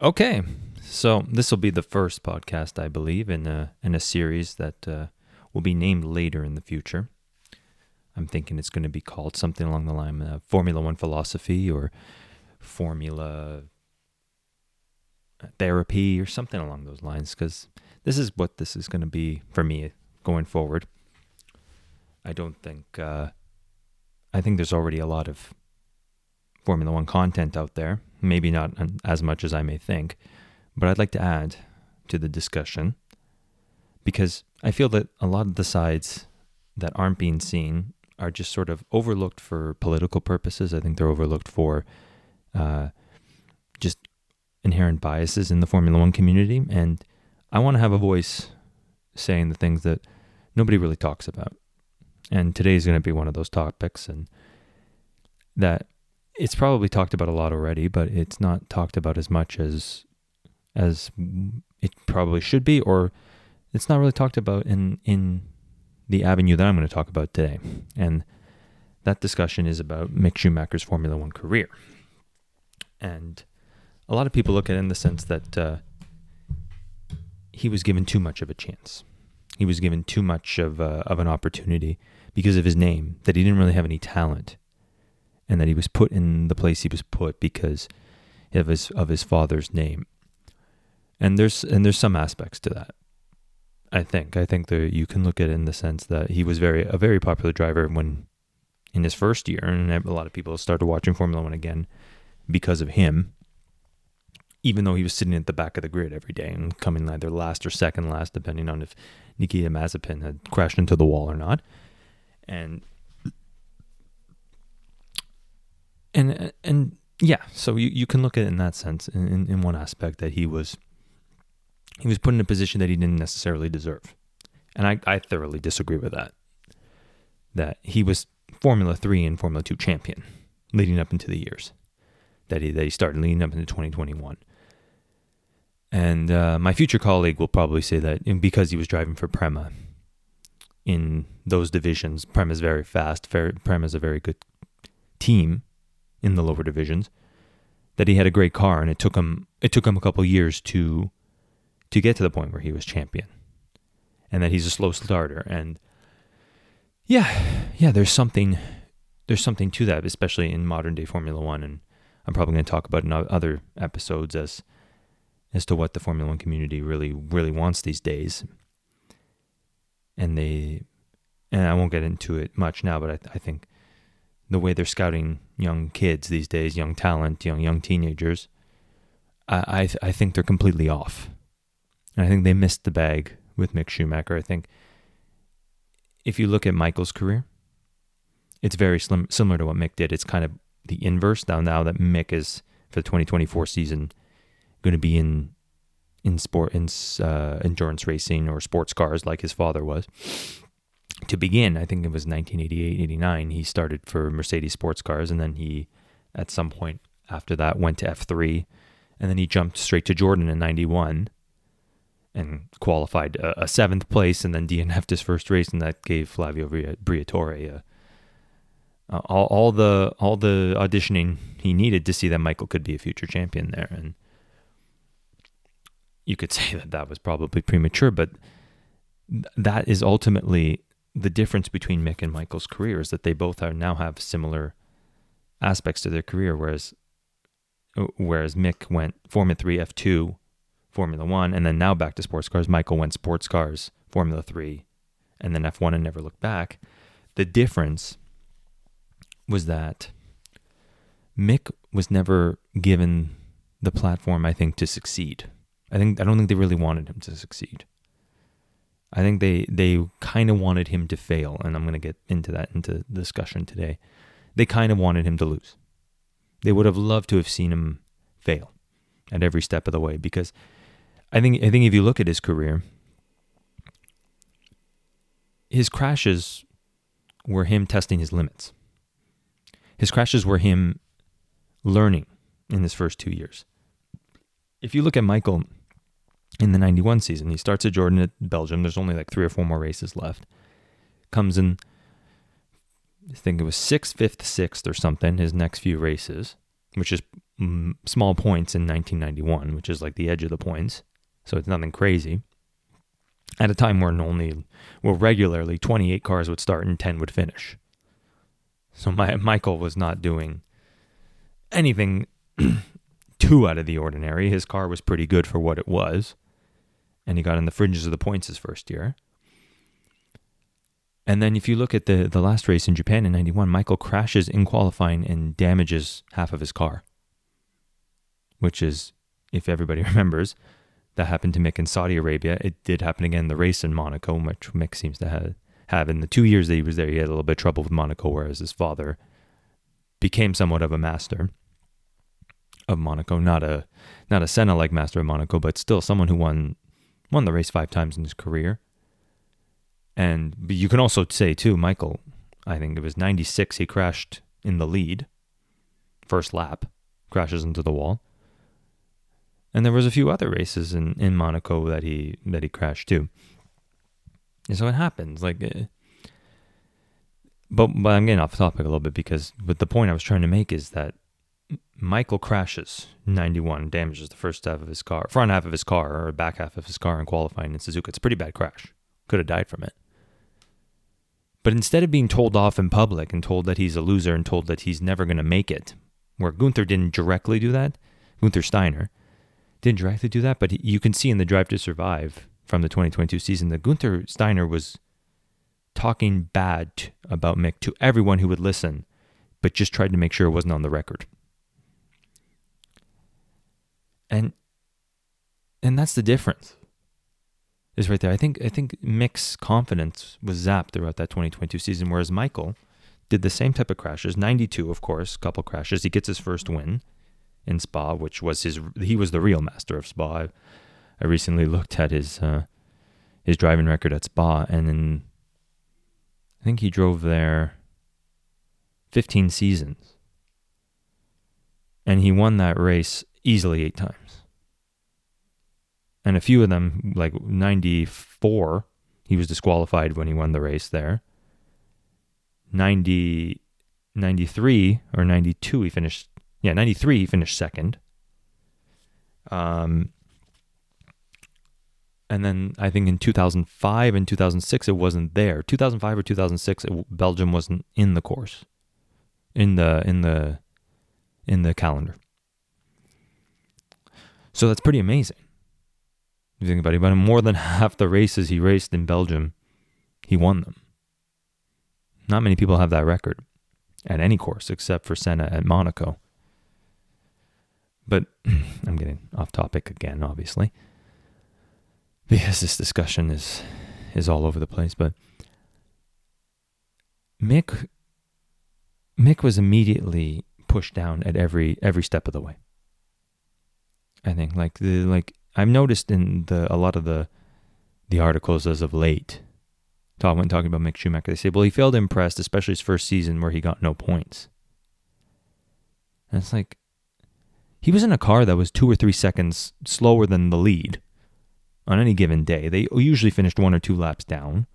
Okay, so this will be the first podcast, I believe, in a series that will be named later in the future. I'm thinking it's going to be called something along the line of Formula One Philosophy or Formula Therapy or something along those lines, because this is what this is going to be for me going forward. I think there's already a lot of Formula One content out there, maybe not as much as I may think, but I'd like to add to the discussion because I feel that a lot of the sides that aren't being seen are just sort of overlooked for political purposes. I think they're overlooked for just inherent biases in the Formula One community, and I want to have a voice saying the things that nobody really talks about. And today's going to be one of those topics, and that it's probably talked about a lot already, but it's not talked about as much as it probably should be, or it's not really talked about in the avenue that I'm going to talk about today. And that discussion is about Mick Schumacher's Formula One career. And a lot of people look at it in the sense that he was given too much of a chance. He was given too much of an opportunity because of his name, that he didn't really have any talent, and that he was put in the place he was put because of his father's name. And there's some aspects to that. I think that you can look at it in the sense that he was a very popular driver when in his first year, and a lot of people started watching Formula One again because of him, even though he was sitting at the back of the grid every day and coming either last or second last, depending on if Nikita Mazepin had crashed into the wall or not. And yeah, so you can look at it in that sense, in one aspect, that he was put in a position that he didn't necessarily deserve. And I thoroughly disagree with that. That he was Formula 3 and Formula 2 champion leading up into the years that he started, leading up into 2021. And my future colleague will probably say that because he was driving for Prema in those divisions, Prema's very fast, Prema's a very good team in the lower divisions, that he had a great car, and it took him a couple years to get to the point where he was champion, and that he's a slow starter. And yeah, there's something to that, especially in modern day Formula One, and I'm probably going to talk about in other episodes as to what the Formula One community really, really wants these days. And I won't get into it much now, but I think the way they're scouting young kids these days, young talent, young teenagers, I think they're completely off. And I think they missed the bag with Mick Schumacher. I think if you look at Michael's career, it's very similar to what Mick did. It's kind of the inverse now that Mick is, for the 2024 season, going to be in endurance racing or sports cars like his father was. To begin, I think it was 1988-89, he started for Mercedes sports cars, and then he, at some point after that, went to F3, and then he jumped straight to Jordan in 91 and qualified a seventh place, and then DNF'd his first race, and that gave Flavio Briatore all the auditioning he needed to see that Michael could be a future champion there. And you could say that was probably premature, but that is ultimately the difference between Mick and Michael's career, is that they both now have similar aspects to their career, whereas Mick went Formula 3, F2, Formula 1, and then now back to sports cars. Michael went sports cars, Formula 3, and then F1 and never looked back. The difference was that Mick was never given the platform, I think, to succeed. I don't think they really wanted him to succeed. I think they kind of wanted him to fail, and I'm going to get into that into the discussion today. They kind of wanted him to lose. They would have loved to have seen him fail at every step of the way, because I think if you look at his career, his crashes were him testing his limits. His crashes were him learning in his first 2 years. If you look at Michael in the 91 season, he starts at Jordan at Belgium. There's only like 3 or 4 more races left. Comes in, I think it was 6th, 5th, 6th or something, his next few races. which is small points in 1991, which is like the edge of the points. So it's nothing crazy. At a time when regularly 28 cars would start and 10 would finish. So Michael was not doing anything too out of the ordinary. His car was pretty good for what it was. And he got in the fringes of the points his first year. And then if you look at the last race in Japan in 91, Michael crashes in qualifying and damages half of his car. Which is, if everybody remembers, that happened to Mick in Saudi Arabia. It did happen again in the race in Monaco, which Mick seems to have. In the 2 years that he was there, he had a little bit of trouble with Monaco, whereas his father became somewhat of a master of Monaco. Not a Senna-like master of Monaco, but still someone who won the race 5 times in his career. And you can also say, too, Michael, I think it was 96, he crashed in the lead. First lap, crashes into the wall. And there was a few other races in Monaco that he crashed, too. And so it happens. But I'm getting off topic a little bit but the point I was trying to make is that Michael crashes 91, damages the first half of his car, front half of his car, or back half of his car in qualifying in Suzuka. It's a pretty bad crash. Could have died from it. But instead of being told off in public and told that he's a loser and told that he's never going to make it, where Gunther didn't directly do that, Gunther Steiner didn't directly do that, but you can see in the Drive to Survive from the 2022 season that Gunther Steiner was talking bad about Mick to everyone who would listen, but just tried to make sure it wasn't on the record. And that's the difference. Is right there. I think Mick's confidence was zapped throughout that 2022 season, whereas Michael did the same type of crashes. 92, of course, couple crashes. He gets his first win in Spa, which was he was the real master of Spa. I recently looked at his driving record at Spa, and then I think he drove there 15 seasons, and he won that race easily 8 times. And a few of them, like 94, he was disqualified when he won the race there. 93 or 92, he finished... Yeah, 93, he finished second. And then I think in 2005 and 2006, it wasn't there. 2005 or 2006, Belgium wasn't in the course, in the calendar. So that's pretty amazing. You think about it, but more than half the races he raced in Belgium, he won them. Not many people have that record at any course except for Senna at Monaco. But I'm getting off topic again, obviously, because this discussion is all over the place. But Mick was immediately pushed down at every step of the way. I think I've noticed in a lot of the articles as of late, when talking about Mick Schumacher, they say, well, he failed to impress, especially his first season where he got no points. And it's like, he was in a car that was 2 or 3 seconds slower than the lead on any given day. They usually finished 1 or 2 laps down,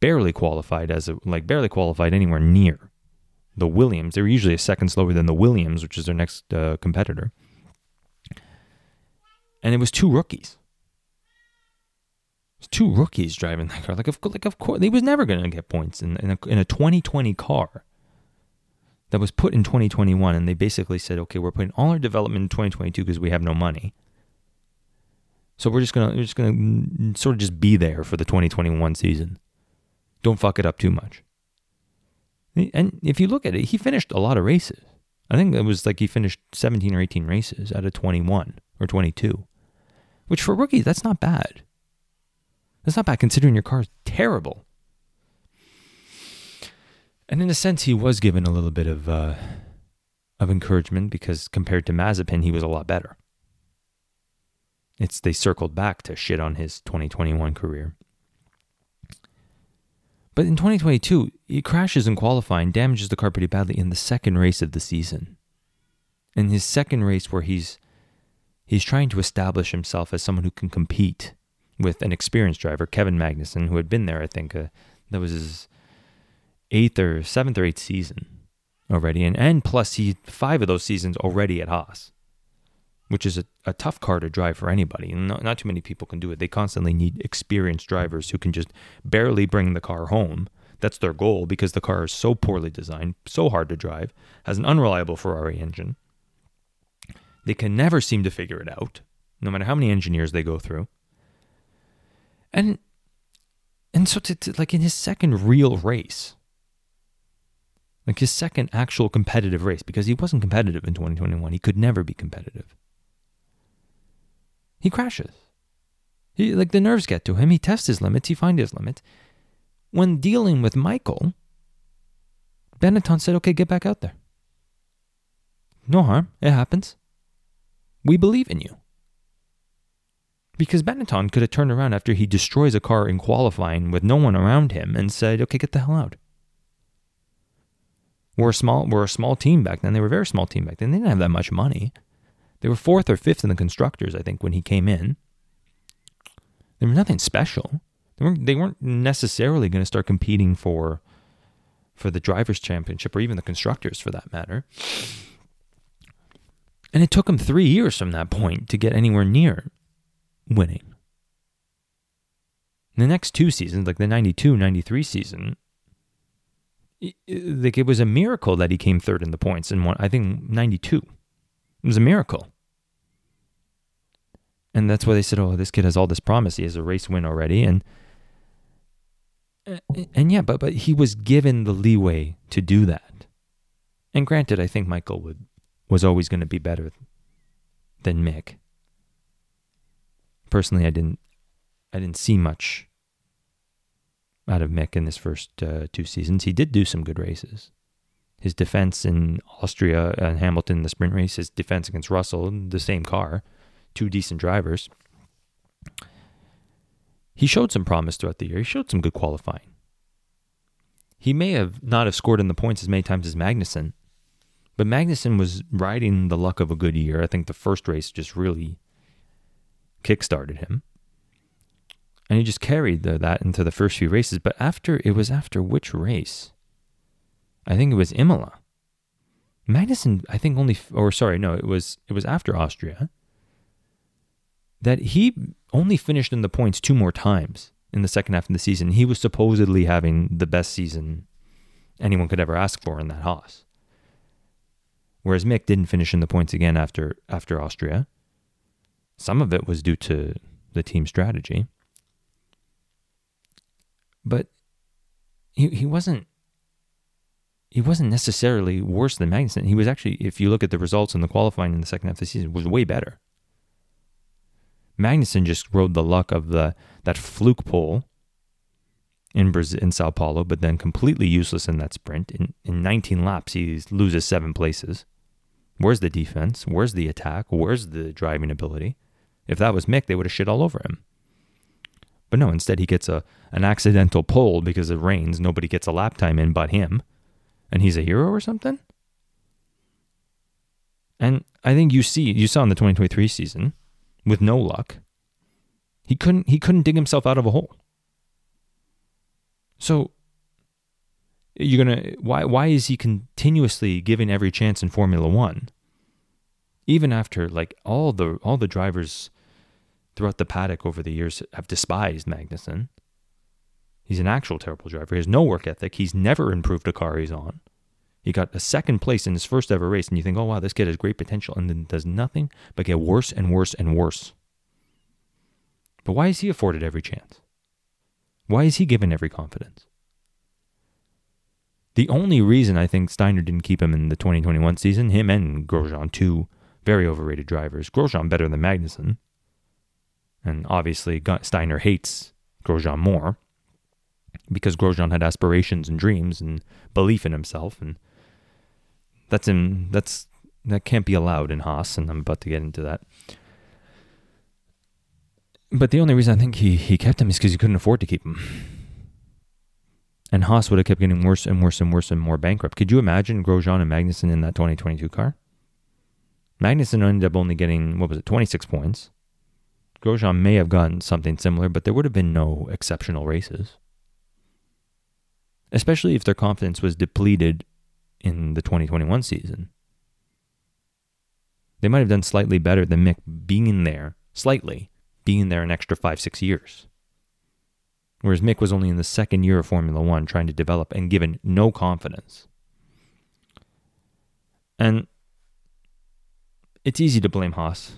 barely qualified anywhere near the Williams. They were usually a second slower than the Williams, which is their next competitor. And it was 2 rookies. It was 2 rookies driving that car. Of course, he was never going to get points in a 2020 car that was put in 2021. And they basically said, okay, we're putting all our development in 2022 because we have no money. So we're just going to sort of just be there for the 2021 season. Don't fuck it up too much. And if you look at it, he finished a lot of races. I think it was like he finished 17 or 18 races out of 21 or 22, which for rookies, that's not bad. That's not bad considering your car's terrible. And in a sense, he was given a little bit of encouragement because compared to Mazepin, he was a lot better. They circled back to shit on his 2021 career. But in 2022, he crashes in qualifying, damages the car pretty badly in the second race of the season. In his second race where he's trying to establish himself as someone who can compete with an experienced driver, Kevin Magnussen, who had been there, I think, that was his 8th or 7th or 8th season. already, and plus he 5 of those seasons already at Haas, which is a tough car to drive for anybody, and not too many people can do it. They constantly need experienced drivers who can just barely bring the car home. That's their goal, because the car is so poorly designed, so hard to drive, has an unreliable Ferrari engine. They can never seem to figure it out, no matter how many engineers they go through. And so, to like in his second real race, like his second actual competitive race, because he wasn't competitive in 2021, he could never be competitive. He crashes. He, like, the nerves get to him. He tests his limits. He finds his limits. When dealing with Michael, Benetton said, okay, get back out there. No harm. It happens. We believe in you. Because Benetton could have turned around after he destroys a car in qualifying with no one around him and said, okay, get the hell out. We're a small team back then. They were a very small team back then. They didn't have that much money. They were 4th or 5th in the constructors, I think, when he came in. There was nothing special. They weren't necessarily going to start competing for the drivers' championship, or even the constructors, for that matter. And it took him 3 years from that point to get anywhere near winning. In the next 2 seasons, like the 92-93 season, like it was a miracle that he came 3rd in the points in one. I think 92. It was a miracle. And that's why they said, oh, this kid has all this promise. He has a race win already. And yeah, but he was given the leeway to do that. And granted, I think Michael was always going to be better than Mick. Personally, I didn't see much out of Mick in this first 2 seasons. He did do some good races. His defense in Austria and Hamilton in the sprint race, his defense against Russell, the same car, 2 decent drivers. He showed some promise throughout the year. He showed some good qualifying. He may have not have scored in the points as many times as Magnussen, but Magnussen was riding the luck of a good year. I think the first race just really kickstarted him. And he just carried that into the first few races. But it was after which race? I think it was Imola. Magnussen, I think it was after Austria, that he only finished in the points 2 more times in the second half of the season. He was supposedly having the best season anyone could ever ask for in that Haas. Whereas Mick didn't finish in the points again after Austria. Some of it was due to the team strategy. But he wasn't necessarily worse than Magnussen. He was actually, if you look at the results in the qualifying in the second half of the season, was way better. Magnussen just rode the luck of that fluke pole in Brazil, in Sao Paulo, but then completely useless in that sprint. In 19 laps, he loses 7 places. Where's the defense? Where's the attack? Where's the driving ability? If that was Mick, they would have shit all over him. But no, instead he gets an accidental pole because it rains. Nobody gets a lap time in but him. And he's a hero or something? And I think you saw in the 2023 season, with no luck, he couldn't dig himself out of a hole. So why is he continuously given every chance in Formula One? Even after, like, all the drivers throughout the paddock over the years have despised Magnussen. He's an actual terrible driver. He has no work ethic. He's never improved a car he's on. He got a 2nd place in his first ever race, and you think, oh, wow, this kid has great potential, and then does nothing but get worse and worse and worse. But why is he afforded every chance? Why is he given every confidence? The only reason I think Steiner didn't keep him in the 2021 season, him and Grosjean, 2 very overrated drivers. Grosjean better than Magnussen. And obviously Steiner hates Grosjean more, because Grosjean had aspirations and dreams and belief in himself, and that can't be allowed in Haas, and I'm about to get into that. But the only reason I think he kept him is because he couldn't afford to keep him. And Haas would have kept getting worse and worse and worse and more bankrupt. Could you imagine Grosjean and Magnussen in that 2022 car? Magnussen ended up only getting, 26 points. Grosjean may have gotten something similar, but there would have been no exceptional races. Especially if their confidence was depleted in the 2021 season. They might have done slightly better than Mick being there an extra 5-6 years. Whereas Mick was only in the second year of Formula One trying to develop and given no confidence. And it's easy to blame Haas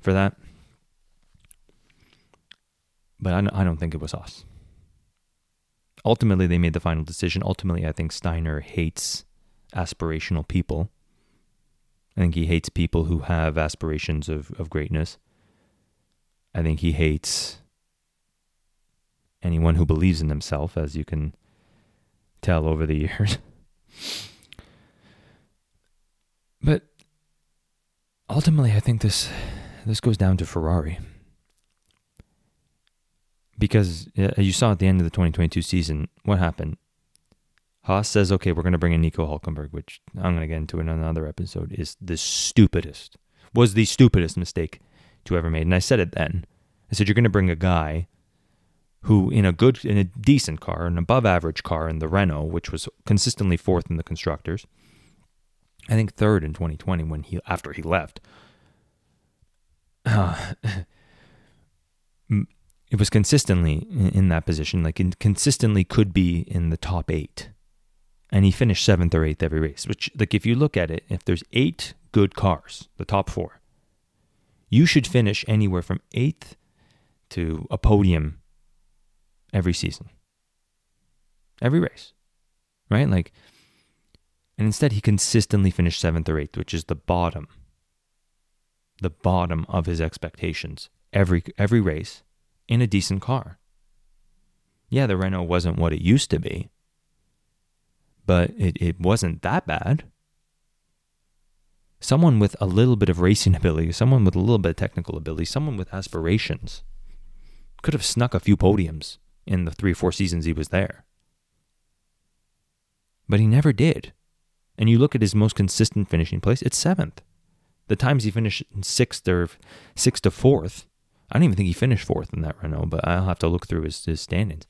for that. But I don't think it was Haas. Ultimately, they made the final decision. Ultimately, I think Steiner hates aspirational people. I think he hates people who have aspirations of greatness. I think he hates anyone who believes in themselves, as you can tell over the years. But ultimately, I think this goes down to Ferrari. Because you saw at the end of the 2022 season, what happened? Haas says, okay, we're going to bring in Nico Hülkenberg, which I'm going to get into in another episode, was the stupidest mistake to ever made. And I said it then. I said, you're going to bring a guy who in a decent car, an above average car in the Renault, which was consistently fourth in the constructors, I think third in 2020 after he left. It was consistently in that position, consistently could be in the top 8. And he finished 7th or 8th every race, which if you look at it, if there's 8 good cars, the top 4, you should finish anywhere from 8th to a podium every season. Every race. Right? And instead he consistently finished 7th or 8th, which is the bottom. The bottom of his expectations. Every race in a decent car. Yeah, the Renault wasn't what it used to be. But it wasn't that bad. Someone with a little bit of racing ability, someone with a little bit of technical ability, someone with aspirations could have snuck a few podiums in the 3 or 4 seasons he was there. But he never did. And you look at his most consistent finishing place, it's 7th. The times he finished 6th to 4th, I don't even think he finished 4th in that Renault, but I'll have to look through his standings.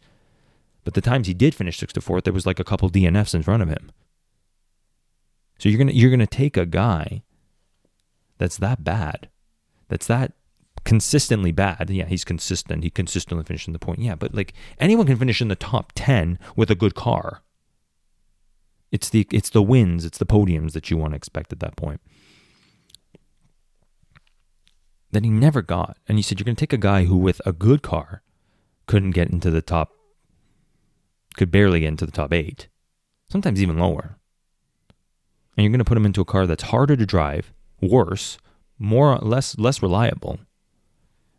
But the times he did finish 6th to 4th, there was a couple DNFs in front of him. So you're gonna take a guy that's that bad, that's that consistently bad. Yeah, he's consistent. He consistently finished in the point. Yeah, but anyone can finish in the top 10 with a good car. It's the wins, it's the podiums that you want to expect at that point. That he never got. And you said you're gonna take a guy who with a good car couldn't get into the top. Could barely get into the top 8, sometimes even lower. And you're going to put him into a car that's harder to drive, worse, less reliable.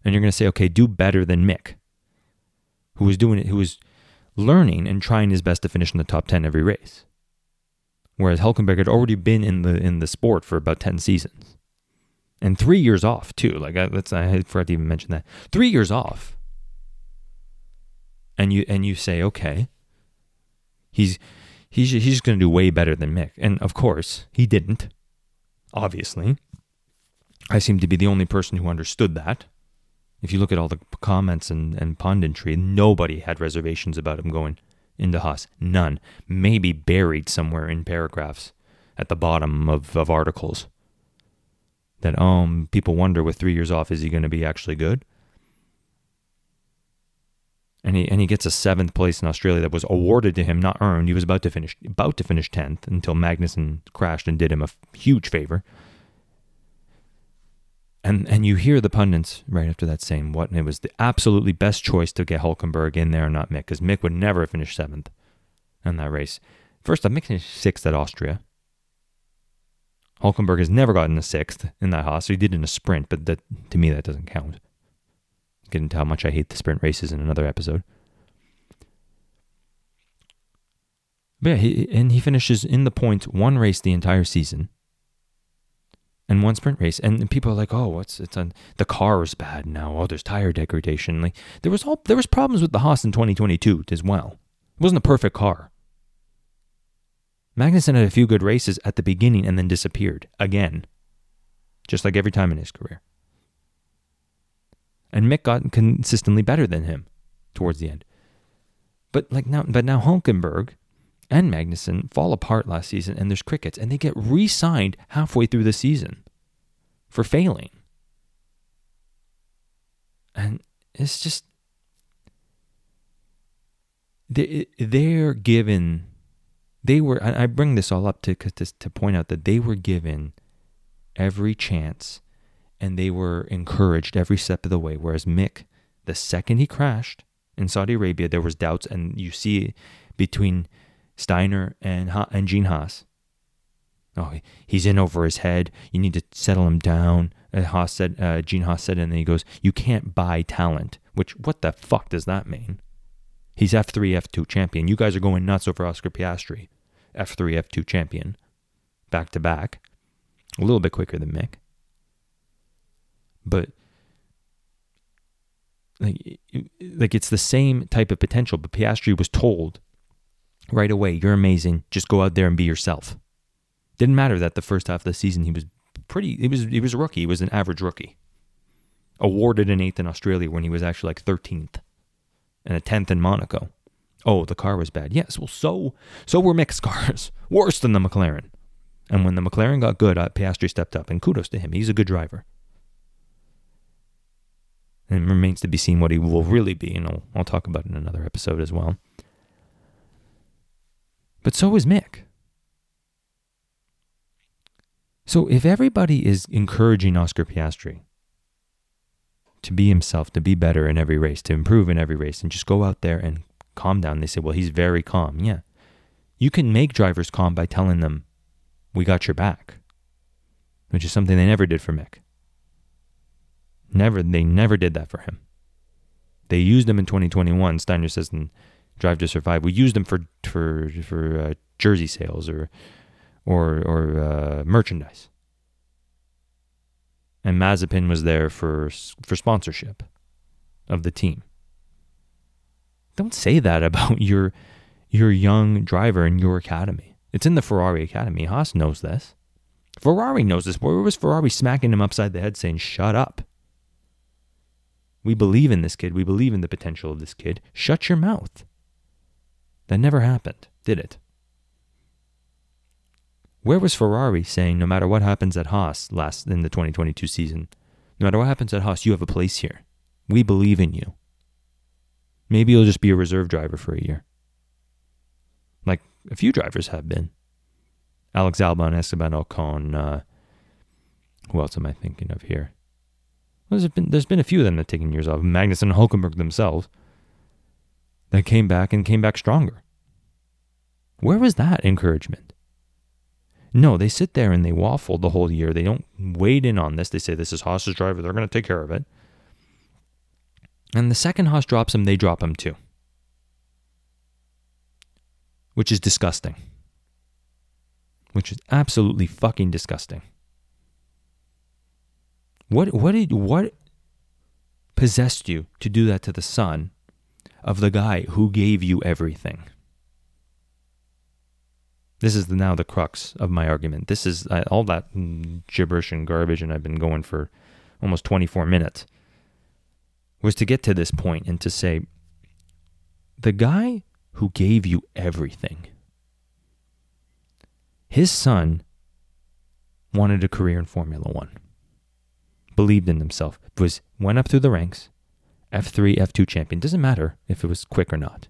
And you're going to say, okay, do better than Mick, who was doing it, who was learning and trying his best to finish in the top 10 every race. Whereas Hülkenberg had already been in the sport for about 10 seasons, and 3 years off too. I forgot to even mention that 3 years off. And you say, okay. He's going to do way better than Mick. And of course, he didn't. Obviously. I seem to be the only person who understood that. If you look at all the comments and punditry, nobody had reservations about him going into Haas. None. Maybe buried somewhere in paragraphs at the bottom of articles. That, people wonder with 3 years off, is he going to be actually good? And he gets a 7th place in Australia that was awarded to him, not earned. He was about to finish 10th until Magnussen crashed and did him a huge favor. And you hear the pundits right after that saying what, and it was the absolutely best choice to get Hülkenberg in there, not Mick, because Mick would never have finished 7th in that race. First, Mick finished 6th at Austria. Hülkenberg has never gotten a 6th in that Haas, so he did in a sprint, but to me that doesn't count. Get into how much I hate the sprint races in another episode. But yeah, he finishes in the points one race the entire season and one sprint race. And people are like, oh, the car is bad now. Oh, there's tire degradation. There was problems with the Haas in 2022 as well. It wasn't a perfect car. Magnussen had a few good races at the beginning and then disappeared again, just like every time in his career. And Mick got consistently better than him towards the end. But now Hülkenberg and Magnussen fall apart last season, and there's crickets, and they get re-signed halfway through the season for failing. And it's just, I bring this all up to point out that they were given every chance and they were encouraged every step of the way, whereas Mick, the second he crashed in Saudi Arabia, there was doubts, and you see between Steiner and Gene Haas. Oh, he's in over his head. You need to settle him down. Gene Haas said, and then he goes, you can't buy talent, which, what the fuck does that mean? He's F3, F2 champion. You guys are going nuts over Oscar Piastri. F3, F2 champion. Back to back. A little bit quicker than Mick. But like it's the same type of potential, but Piastri was told right away, you're amazing, just go out there and be yourself. Didn't matter that the first half of the season he was a rookie, he was an average rookie. Awarded an 8th in Australia when he was actually like 13th and a 10th in Monaco. Oh, the car was bad. Yes, well so were Mick's cars. Worse than the McLaren. And when the McLaren got good, Piastri stepped up, and kudos to him. He's a good driver. And it remains to be seen what he will really be, and I'll talk about it in another episode as well. But so is Mick. So if everybody is encouraging Oscar Piastri to be himself, to be better in every race, to improve in every race, and just go out there and calm down, they say, well, he's very calm. Yeah. You can make drivers calm by telling them, we got your back, which is something they never did for Mick. They never did that for him. They used him in 2021, Steiner says in Drive to Survive. We used him for jersey sales or merchandise. And Mazepin was there for sponsorship of the team. Don't say that about your young driver in your academy. It's in the Ferrari academy. Haas knows this. Ferrari knows this. Where was Ferrari smacking him upside the head saying, shut up? We believe in this kid. We believe in the potential of this kid. Shut your mouth. That never happened, did it? Where was Ferrari saying, no matter what happens at Haas in the 2022 season, no matter what happens at Haas, you have a place here. We believe in you. Maybe you'll just be a reserve driver for a year. Like a few drivers have been. Alex Albon, Esteban Ocon, who else am I thinking of here? There's been a few of them that have taken years off. Magnussen and Hülkenberg themselves that came back stronger. Where was that encouragement? No, they sit there and they waffle the whole year. They don't wade in on this. They say this is Haas's driver. They're going to take care of it. And the second Haas drops him, they drop him too. Which is disgusting. Which is absolutely fucking disgusting. What possessed you to do that to the son of the guy who gave you everything? This is now the crux of my argument. This is all that gibberish and garbage, and I've been going for almost 24 minutes, was to get to this point and to say, the guy who gave you everything, his son wanted a career in Formula One. Believed in himself, went up through the ranks, F3, F2 champion. Doesn't matter if it was quick or not.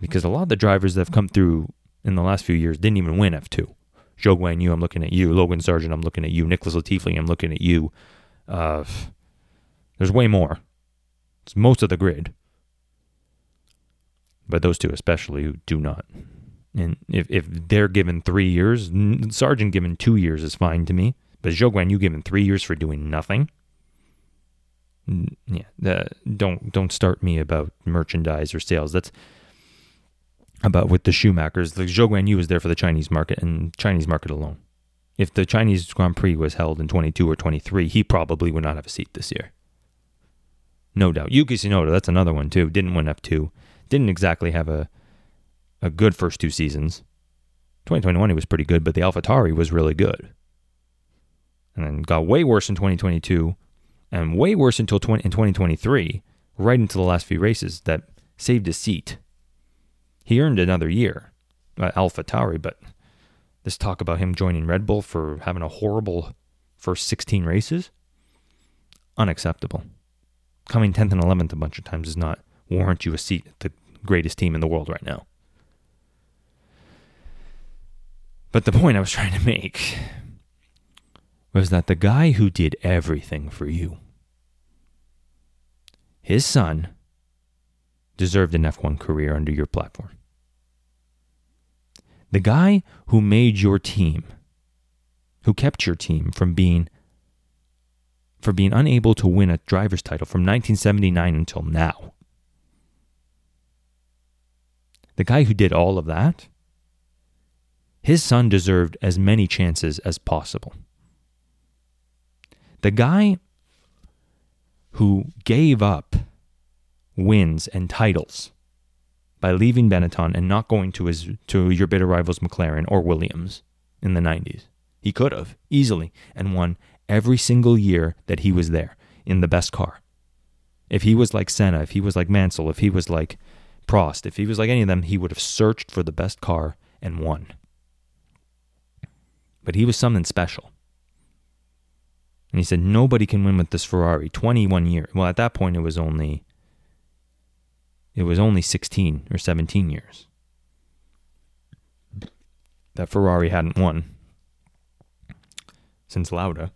Because a lot of the drivers that have come through in the last few years didn't even win F2. Zhou Guanyu, I'm looking at you. Logan Sargent, I'm looking at you. Nicholas Latifi, I'm looking at you. There's way more. It's most of the grid. But those two especially who do not. And if they're given 3 years, Sargent given 2 years is fine to me. But Zhou Guanyu given 3 years for doing nothing? Yeah, don't start me about merchandise or sales. That's about with the Schumachers. Like Zhou Guanyu was there for the Chinese market and Chinese market alone. If the Chinese Grand Prix was held in 22 or 23, he probably would not have a seat this year. No doubt. Yuki Tsunoda, that's another one too. Didn't win F2. Didn't exactly have a good first two seasons. 2021 he was pretty good, but the AlphaTauri was really good. And then got way worse in 2022 and way worse until in 2023, right into the last few races that saved his seat. He earned another year at AlphaTauri, but this talk about him joining Red Bull for having a horrible first 16 races, unacceptable. Coming 10th and 11th a bunch of times does not warrant you a seat at the greatest team in the world right now. But the point I was trying to make was that the guy who did everything for you, his son, deserved an F1 career under your platform. The guy who made your team, who kept your team from being unable to win a driver's title from 1979 until now. The guy who did all of that, his son deserved as many chances as possible. The guy who gave up wins and titles by leaving Benetton and not going to your bitter rivals McLaren or Williams in the 90s. He could have easily and won every single year that he was there in the best car. If he was like Senna, if he was like Mansell, if he was like Prost, if he was like any of them, he would have searched for the best car and won. But he was something special. And he said, nobody can win with this Ferrari. 21 years. Well, at that point, it was only 16 or 17 years that Ferrari hadn't won since Lauda.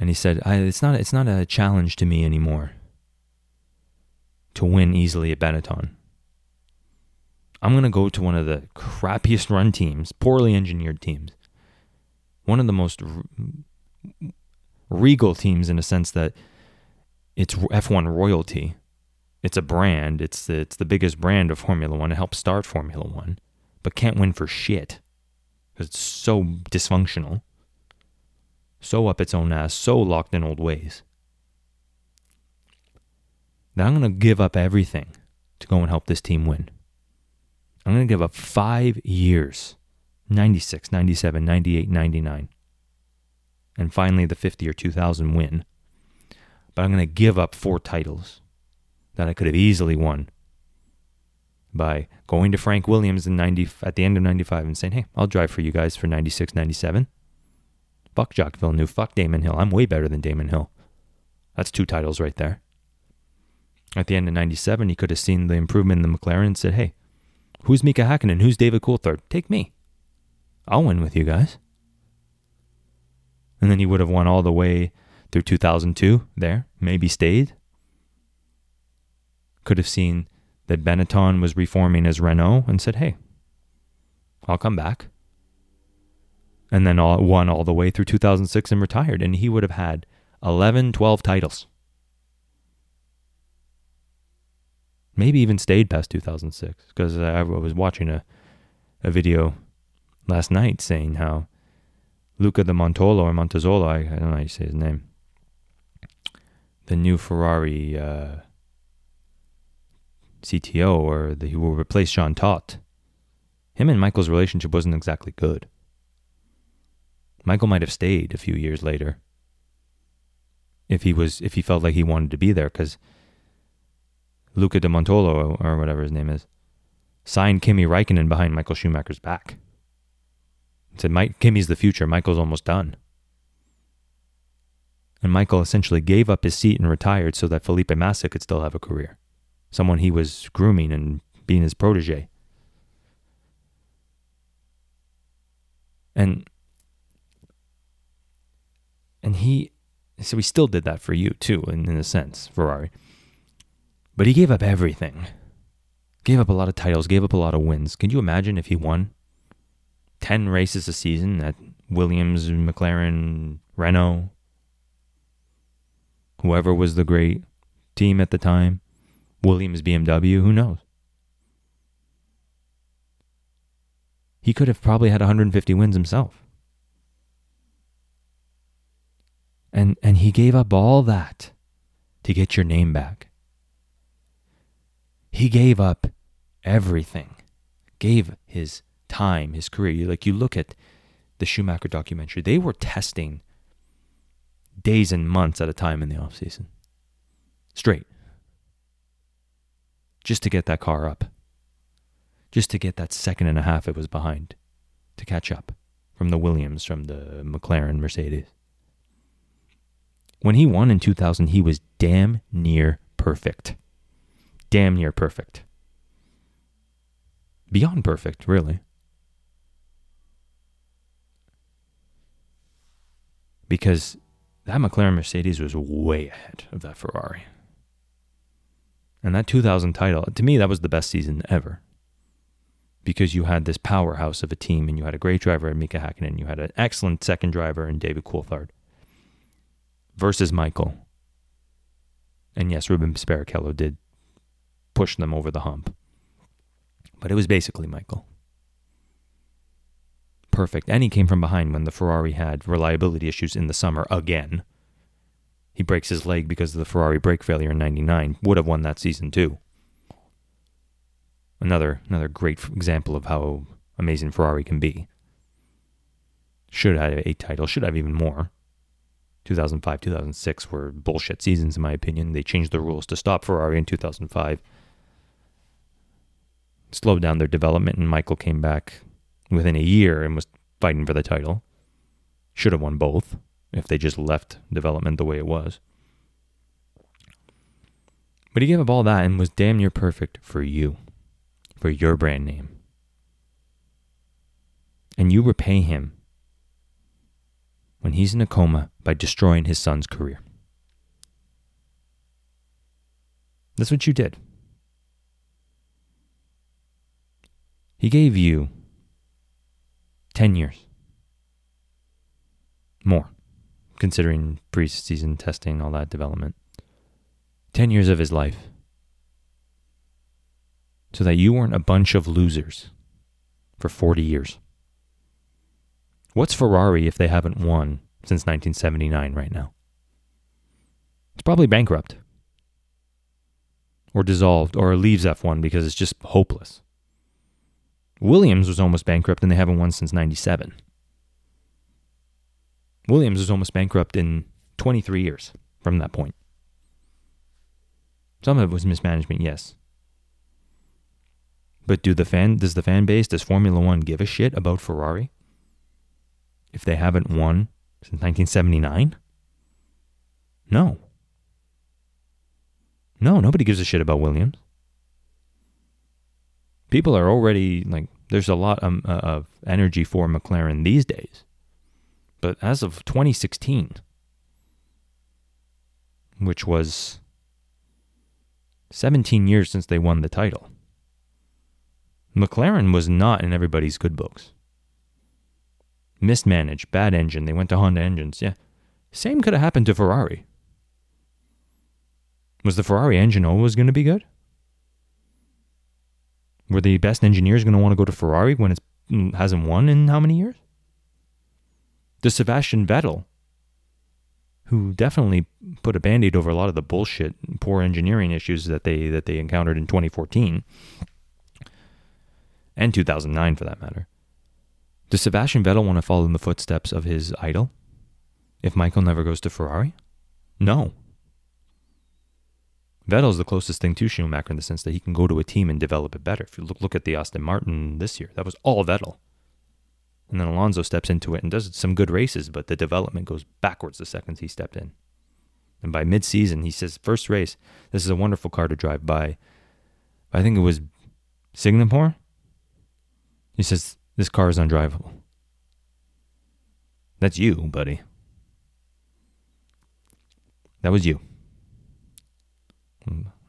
And he said, it's not a challenge to me anymore to win easily at Benetton. I'm going to go to one of the crappiest run teams, poorly engineered teams, one of the most regal teams in a sense that it's F1 royalty. It's a brand. It's the biggest brand of Formula One. It helped start Formula One, but can't win for shit. It's so dysfunctional, so up its own ass, so locked in old ways. That I'm going to give up everything to go and help this team win. I'm going to give up 5 years, 96, 97, 98, 99, and finally the 50 or 2000 win. But I'm going to give up 4 titles that I could have easily won by going to Frank Williams at the end of 95 and saying, hey, I'll drive for you guys for 96, 97. Fuck Jacques Villeneuve, fuck Damon Hill. I'm way better than Damon Hill. That's 2 titles right there. At the end of 97, he could have seen the improvement in the McLaren and said, hey, who's Mika Hakkinen? Who's David Coulthard? Take me. I'll win with you guys. And then he would have won all the way through 2002 there, maybe stayed. Could have seen that Benetton was reforming as Renault and said, hey, I'll come back. And then won all the way through 2006 and retired. And he would have had 11, 12 titles. Maybe even stayed past 2006. Because I was watching a video last night saying how Luca de Montolo or Montezolo, I don't know how you say his name, the new Ferrari CTO, or he will replace Jean Todt. Him and Michael's relationship wasn't exactly good. Michael might have stayed a few years later if he felt like he wanted to be there, because Luca de Montolo, or whatever his name is, signed Kimi Räikkönen behind Michael Schumacher's back. He said, Kimi's the future, Michael's almost done. And Michael essentially gave up his seat and retired so that Felipe Massa could still have a career. Someone he was grooming and being his protege. And so he still did that for you too, in a sense, Ferrari. But he gave up everything. Gave up a lot of titles, gave up a lot of wins. Can you imagine if he won 10 races a season at Williams, McLaren, Renault, whoever was the great team at the time? Williams, BMW, who knows? He could have probably had 150 wins himself. And he gave up all that to get your name back. He gave up everything. Gave his time, his career. Like, you look at the Schumacher documentary, they were testing days and months at a time in the offseason. Straight. just to get that car up, just to get that second and a half it was behind, to catch up from the Williams, from the McLaren, Mercedes. When he won in 2000, he was damn near perfect. Damn near perfect. Beyond perfect, really. Because that McLaren Mercedes was way ahead of that Ferrari. And that 2000 title, to me, that was the best season ever. Because you had this powerhouse of a team, and you had a great driver in Mika Häkkinen, you had an excellent second driver in David Coulthard. Versus Michael. And yes, Ruben Barrichello did push them over the hump. But it was basically Michael. Perfect. And he came from behind when the Ferrari had reliability issues in the summer again. He breaks his leg because of the Ferrari brake failure in 99. Would have won that season too. Another great example of how amazing Ferrari can be. Should have had 8 titles. Should have even more. 2005, 2006 were bullshit seasons in my opinion. They changed the rules to stop Ferrari in 2005. Slowed down their development, and Michael came back within a year and was fighting for the title. Should have won both if they just left development the way it was. But he gave up all that and was damn near perfect for you, for your brand name. And you repay him when he's in a coma by destroying his son's career. That's what you did. He gave you 10 years. More, considering preseason testing, all that development. 10 years of his life. So that you weren't a bunch of losers for 40 years. What's Ferrari if they haven't won since 1979 right now? It's probably bankrupt. Or dissolved, or leaves F1 because it's just hopeless. Williams was almost bankrupt, and they haven't won since 97. Williams was almost bankrupt in 23 years from that point. Some of it was mismanagement, yes. But does the fan base, does Formula One give a shit about Ferrari if they haven't won since 1979? No. No, nobody gives a shit about Williams. People are already, there's a lot of energy for McLaren these days. But as of 2016, which was 17 years since they won the title, McLaren was not in everybody's good books. Mismanaged, bad engine, they went to Honda engines, yeah. Same could have happened to Ferrari. Was the Ferrari engine always going to be good? Were the best engineers going to want to go to Ferrari when it hasn't won in how many years? Does Sebastian Vettel, who definitely put a band-aid over a lot of the bullshit, poor engineering issues that they encountered in 2014, and 2009 for that matter, does Sebastian Vettel want to follow in the footsteps of his idol if Michael never goes to Ferrari? No. Vettel's the closest thing to Schumacher in the sense that he can go to a team and develop it better. If you look at the Aston Martin this year, that was all Vettel. And then Alonso steps into it and does some good races, but the development goes backwards the seconds he stepped in. And by mid-season, he says, first race, this is a wonderful car to drive by. I think it was Singapore. He says, this car is undrivable. That's you, buddy. That was you.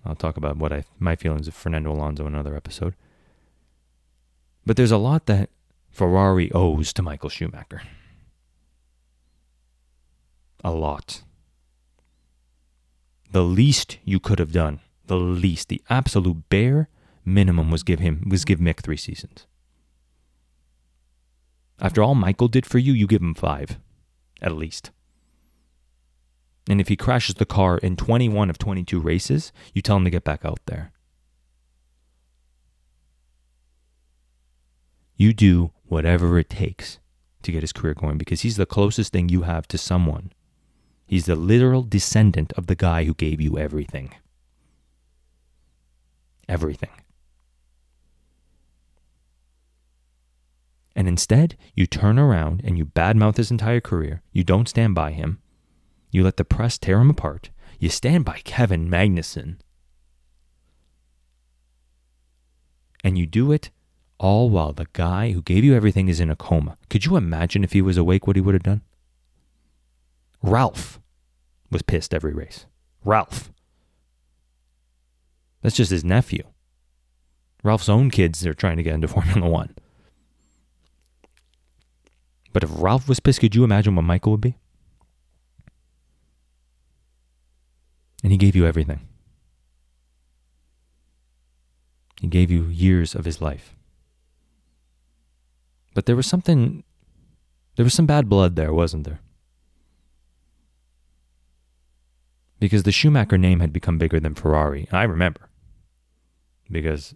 I'll talk about my feelings of Fernando Alonso in another episode. But there's a lot that Ferrari owes to Michael Schumacher. A lot. The least you could have done, the absolute bare minimum was give Mick 3 seasons. After all Michael did for you, you give him 5, at least. And if he crashes the car in 21 of 22 races, you tell him to get back out there. You do whatever it takes to get his career going because he's the closest thing you have to someone. He's the literal descendant of the guy who gave you everything. everything. And instead, you turn around and you badmouth his entire career. You don't stand by him. You let the press tear him apart. You stand by Kevin Magnussen. And you do it all while the guy who gave you everything is in a coma. Could you imagine if he was awake what he would have done? Ralph was pissed every race. Ralph. That's just his nephew. Ralph's own kids are trying to get into Formula One. But if Ralph was pissed, could you imagine what Michael would be? And he gave you everything. He gave you years of his life. But there was some bad blood there, wasn't there? Because the Schumacher name had become bigger than Ferrari. And I remember. Because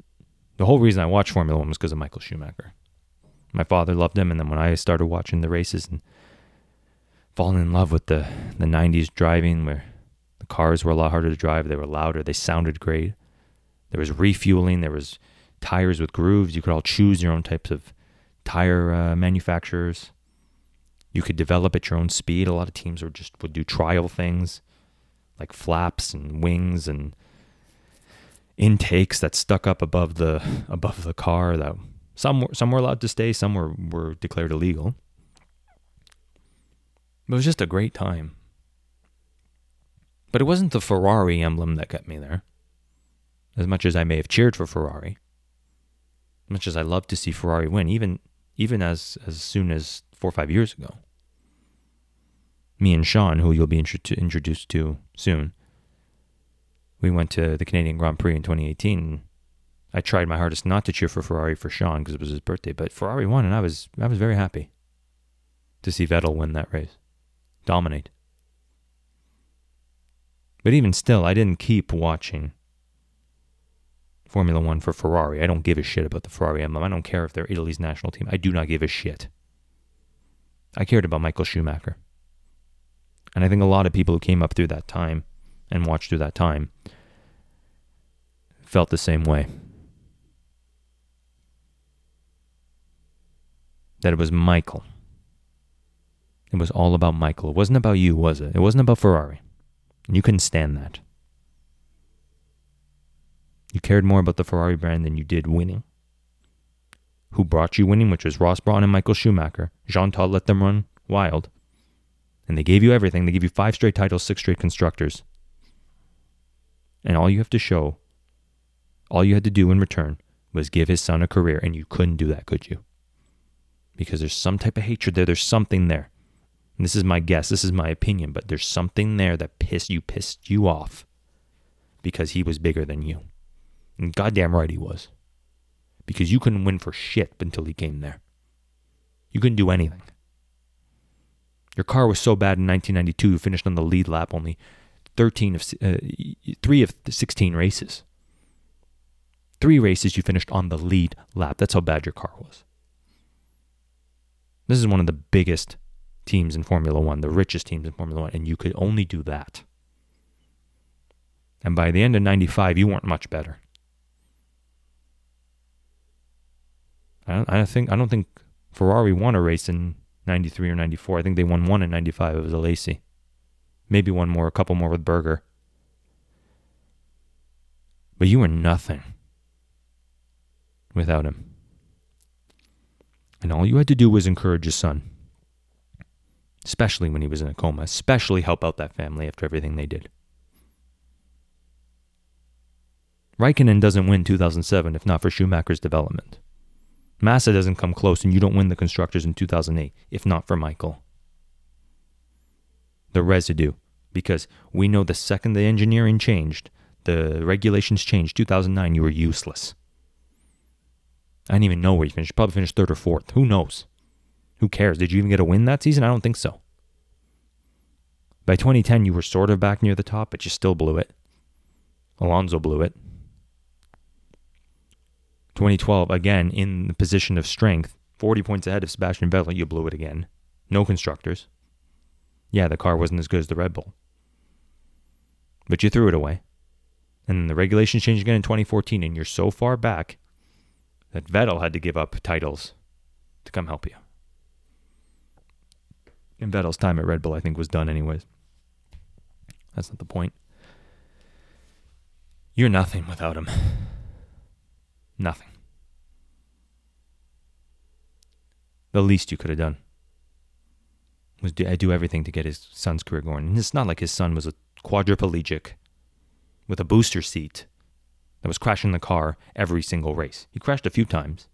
the whole reason I watched Formula One was because of Michael Schumacher. My father loved him, and then when I started watching the races and falling in love with the 90s driving, where the cars were a lot harder to drive, they were louder, they sounded great. There was refueling, there was tires with grooves. You could all choose your own types of tire manufacturers. You could develop at your own speed. A lot of teams would do trial things, like flaps and wings and intakes that stuck up above the car that... Some were allowed to stay, some were declared illegal. But it was just a great time. But it wasn't the Ferrari emblem that got me there. As much as I may have cheered for Ferrari, as much as I loved to see Ferrari win, even as soon as 4 or 5 years ago. Me and Sean, who you'll be introduced to soon, we went to the Canadian Grand Prix in 2018. I tried my hardest not to cheer for Ferrari for Sean because it was his birthday, but Ferrari won, and I was very happy to see Vettel win that race, dominate. But even still, I didn't keep watching Formula One for Ferrari. I don't give a shit about the Ferrari emblem. I don't care if they're Italy's national team. I do not give a shit. I cared about Michael Schumacher. And I think a lot of people who came up through that time and watched through that time felt the same way. That it was Michael. It was all about Michael. It wasn't about you, was it? It wasn't about Ferrari. You couldn't stand that. You cared more about the Ferrari brand than you did winning. Who brought you winning, which was Ross Brawn and Michael Schumacher. Jean Todt let them run wild. And they gave you everything. They gave you 5 straight titles, 6 straight constructors. And all you have to show, all you had to do in return was give his son a career, and you couldn't do that, could you? Because there's some type of hatred there. There's something there. And this is my guess. This is my opinion. But there's something there that pissed you off because he was bigger than you. And goddamn right he was. Because you couldn't win for shit until he came there. You couldn't do anything. Your car was so bad in 1992, you finished on the lead lap only 3 of 16 races. 3 races you finished on the lead lap. That's how bad your car was. This is one of the biggest teams in Formula One, the richest teams in Formula One, and you could only do that. And by the end of 95, you weren't much better. I don't think Ferrari won a race in 93 or 94. I think they won one in 95. It was a Lacy. Maybe one more, a couple more with Berger. But you were nothing without him. And all you had to do was encourage his son. Especially when he was in a coma. Especially help out that family after everything they did. Raikkonen doesn't win 2007 if not for Schumacher's development. Massa doesn't come close, and you don't win the Constructors in 2008 if not for Michael. The residue. Because we know the second the engineering changed, the regulations changed, 2009 you were useless. I didn't even know where you finished. You probably finished 3rd or 4th. Who knows? Who cares? Did you even get a win that season? I don't think so. By 2010, you were sort of back near the top, but you still blew it. Alonso blew it. 2012, again, in the position of strength, 40 points ahead of Sebastian Vettel, you blew it again. No Constructors. Yeah, the car wasn't as good as the Red Bull. But you threw it away. And then the regulations changed again in 2014, and you're so far back that Vettel had to give up titles to come help you. And Vettel's time at Red Bull, I think, was done anyways. That's not the point. You're nothing without him. Nothing. The least you could have done was do everything to get his son's career going. And it's not like his son was a quadriplegic with a booster seat that was crashing the car every single race. He crashed a few times.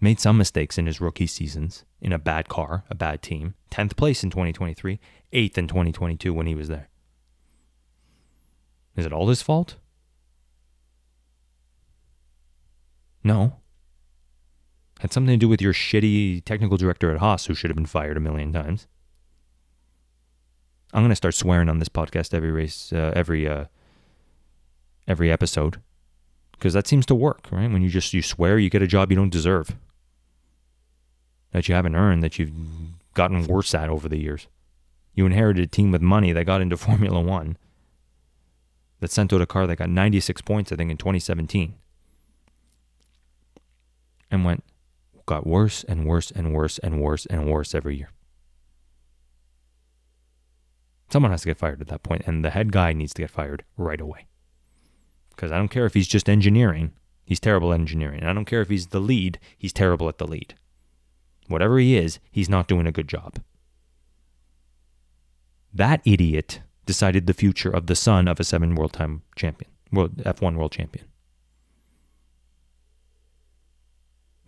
Made some mistakes in his rookie seasons in a bad car, a bad team. 10th place in 2023, 8th in 2022 when he was there. Is it all his fault? No. Had something to do with your shitty technical director at Haas, who should have been fired a million times. I'm going to start swearing on this podcast every race, every episode, because that seems to work, right? When you swear, you get a job you don't deserve, that you haven't earned, that you've gotten worse at over the years. You inherited a team with money that got into Formula One, that sent out a car that got 96 points, I think, in 2017, and got worse and worse and worse and worse and worse every year. Someone has to get fired at that point, and the head guy needs to get fired right away. Because I don't care if he's just engineering, he's terrible at engineering. And I don't care if he's the lead, he's terrible at the lead. Whatever he is, he's not doing a good job. That idiot decided the future of the son of a F1 world champion.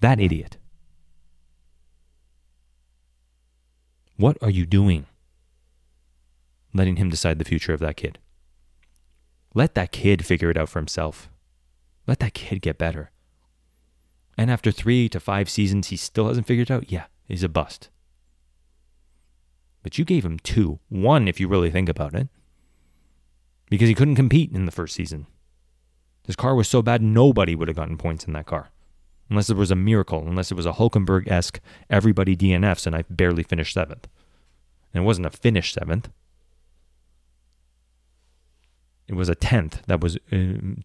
That idiot. What are you doing? Letting him decide the future of that kid. Let that kid figure it out for himself. Let that kid get better. And after 3 to 5 seasons, he still hasn't figured it out? Yeah, he's a bust. But you gave him 2. 1 if you really think about it. Because he couldn't compete in the first season. His car was so bad, nobody would have gotten points in that car. Unless it was a miracle. Unless it was a Hülkenberg-esque, everybody DNFs and I barely finished 7th. And it wasn't a finished 7th. It was a 10th that was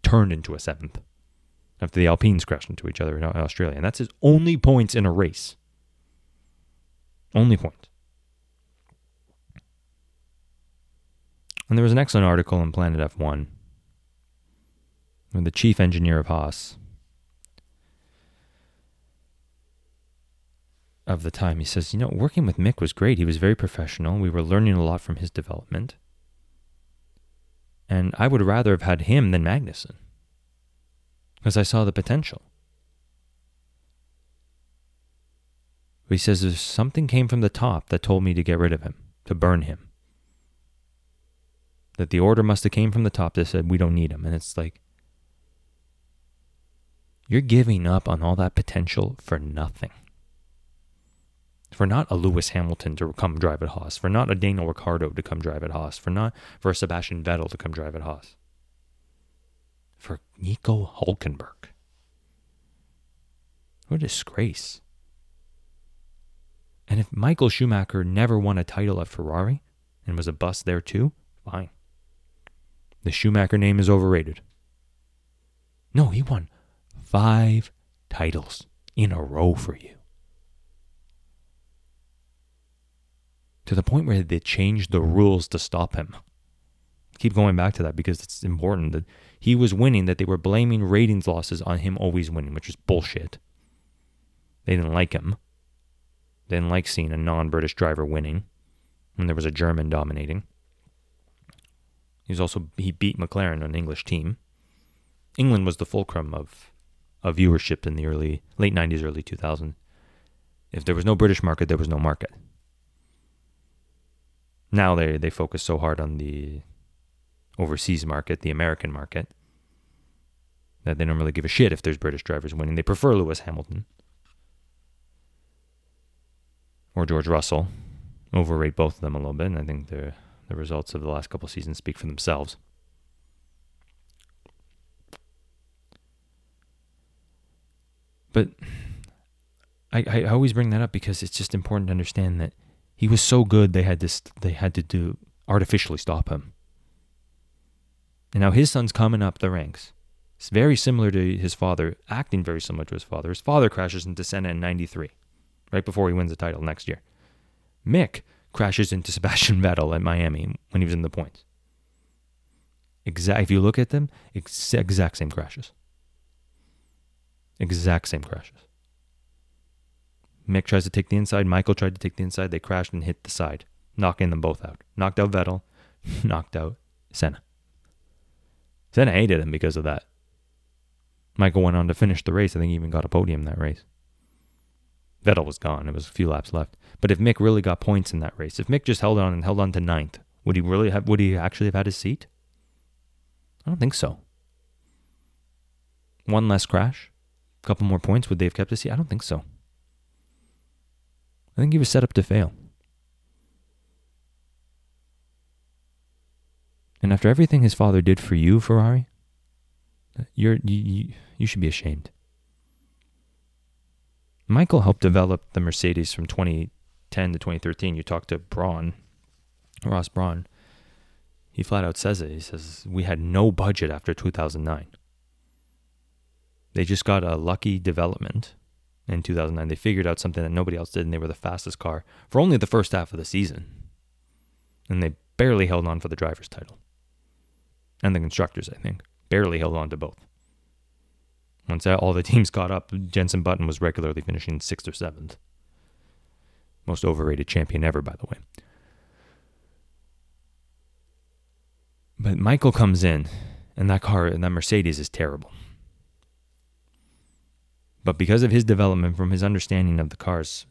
turned into a 7th after the Alpines crashed into each other in Australia. And that's his only points in a race. Only point. And there was an excellent article in Planet F1 where the chief engineer of Haas of the time, he says, working with Mick was great. He was very professional. We were learning a lot from his development. And I would rather have had him than Magnussen, because I saw the potential. But he says there's something came from the top that told me to get rid of him, to burn him. That the order must have came from the top that said, we don't need him. And it's like, you're giving up on all that potential for nothing. For not a Lewis Hamilton to come drive at Haas. For not a Daniel Ricciardo to come drive at Haas. For a Sebastian Vettel to come drive at Haas. For Nico Hülkenberg. What a disgrace. And if Michael Schumacher never won a title at Ferrari and was a bust there too, fine. The Schumacher name is overrated. No, he won 5 titles in a row for you. To the point where they changed the rules to stop him. Keep going back to that because it's important that he was winning, that they were blaming ratings losses on him always winning, which is bullshit. They didn't like him. They didn't like seeing a non-British driver winning when there was a German dominating. He beat McLaren on an English team. England was the fulcrum of viewership in the late 90s, early 2000s. If there was no British market, there was no market. Now they focus so hard on the overseas market, the American market, that they don't really give a shit if there's British drivers winning. They prefer Lewis Hamilton or George Russell. Overrate both of them a little bit, and I think the results of the last couple of seasons speak for themselves. But I always bring that up because it's just important to understand that he was so good they had to do artificially stop him. And now his son's coming up the ranks. It's very similar to his father, acting very similar to his father. His father crashes into Senna in 93, right before he wins the title next year. Mick crashes into Sebastian Vettel at Miami when he was in the points. If you look at them, exact same crashes. Exact same crashes. Mick tries to take the inside. Michael tried to take the inside. They crashed and hit the side, knocking them both out. Knocked out Vettel, knocked out Senna. Senna hated him because of that. Michael went on to finish the race. I think he even got a podium in that race. Vettel was gone. It was a few laps left. But if Mick really got points in that race, if Mick just held on and held on to ninth, would he actually have had his seat? I don't think so. One less crash, a couple more points, would they have kept his seat? I don't think so. I think he was set up to fail. And after everything his father did for you, Ferrari, you should be ashamed. Michael helped develop the Mercedes from 2010 to 2013. You talk to Brawn, Ross Brawn. He flat out says it. He says, we had no budget after 2009. They just got a lucky development in 2009. They figured out something that nobody else did, and they were the fastest car for only the first half of the season. And they barely held on for the driver's title. And the constructors, I think. Barely held on to both. Once all the teams caught up, Jenson Button was regularly finishing 6th or 7th. Most overrated champion ever, by the way. But Michael comes in, and that Mercedes is terrible. But because of his development, from his understanding of the cars,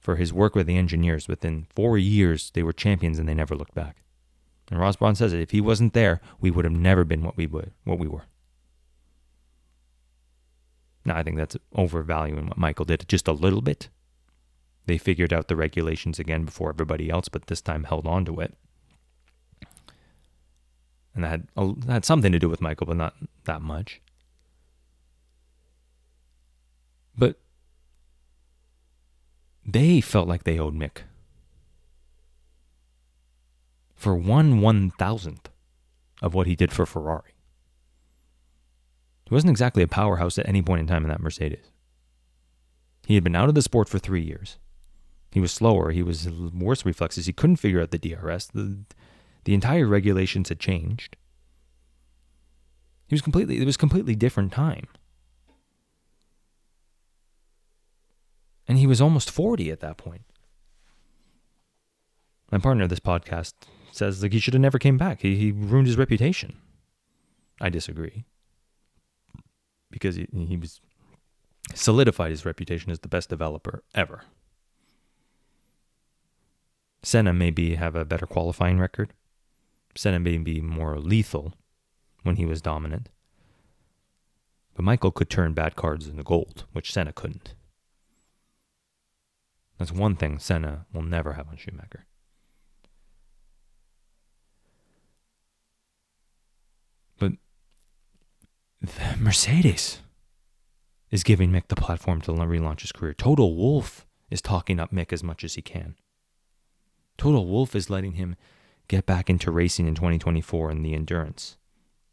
for his work with the engineers, within 4 years, they were champions and they never looked back. And Ross Brawn says it, if he wasn't there, we would have never been what we were. Now, I think that's overvaluing what Michael did just a little bit. They figured out the regulations again before everybody else, but this time held on to it. And that had something to do with Michael, but not that much. But they felt like they owed Mick. For 1/1000th of what he did for Ferrari. He wasn't exactly a powerhouse at any point in time in that Mercedes. He had been out of the sport for 3 years. He was slower. He was worse reflexes. He couldn't figure out the DRS. The entire regulations had changed. It was a completely different time. And he was almost 40 at that point. My partner of this podcast says he should have never came back. He ruined his reputation. I disagree. Because he was solidified his reputation as the best developer ever. Senna maybe have a better qualifying record. Senna may be more lethal when he was dominant. But Michael could turn bad cards into gold, which Senna couldn't. That's one thing Senna will never have on Schumacher. But the Mercedes is giving Mick the platform to relaunch his career. Toto Wolff is talking up Mick as much as he can. Toto Wolff is letting him get back into racing in 2024 in the endurance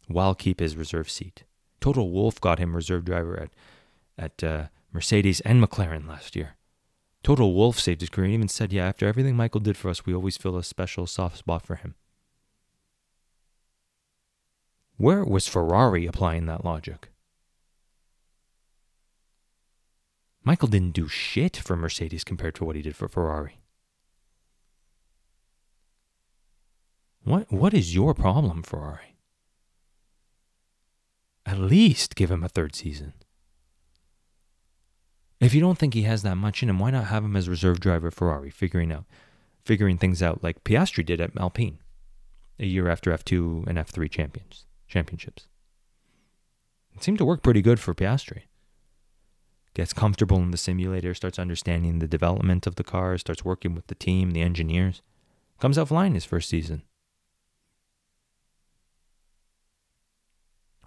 while keep his reserve seat. Toto Wolff got him reserve driver at Mercedes and McLaren last year. Toto Wolff saved his career and even said, yeah, after everything Michael did for us, we always feel a special soft spot for him. Where was Ferrari applying that logic? Michael didn't do shit for Mercedes compared to what he did for Ferrari. What is your problem, Ferrari? At least give him a third season. If you don't think he has that much in him, why not have him as reserve driver at Ferrari, figuring things out like Piastri did at Alpine a year after F2 and F3 championships. It seemed to work pretty good for Piastri. Gets comfortable in the simulator, starts understanding the development of the car, starts working with the team, the engineers. Comes out flying his first season.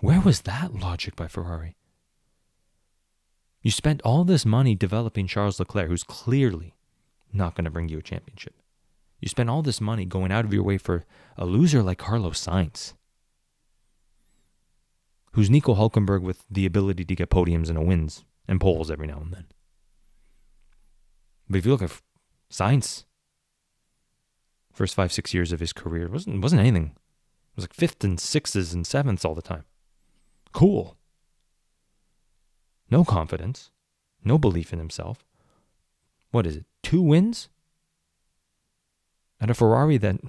Where was that logic by Ferrari? You spent all this money developing Charles Leclerc, who's clearly not going to bring you a championship. You spent all this money going out of your way for a loser like Carlos Sainz. who's Nico Hülkenberg with the ability to get podiums and wins and poles every now and then. But if you look at Sainz, first 5-6 years of his career, wasn't anything. It was like fifth and sixes and sevenths all the time. Cool. No confidence. No belief in himself. What is it? 2 wins? At a Ferrari that in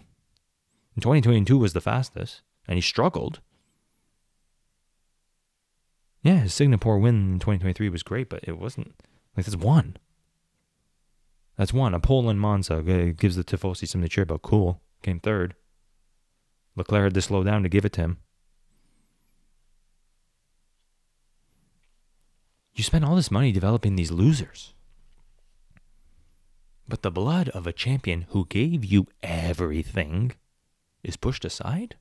2022 was the fastest, and he struggled. Yeah, his Singapore win in 2023 was great, but it wasn't, like, that's one. That's one. A pole in Monza gives the Tifosi something to cheer about. Cool. Came third. Leclerc had to slow down to give it to him. You spend all this money developing these losers. But the blood of a champion who gave you everything is pushed aside?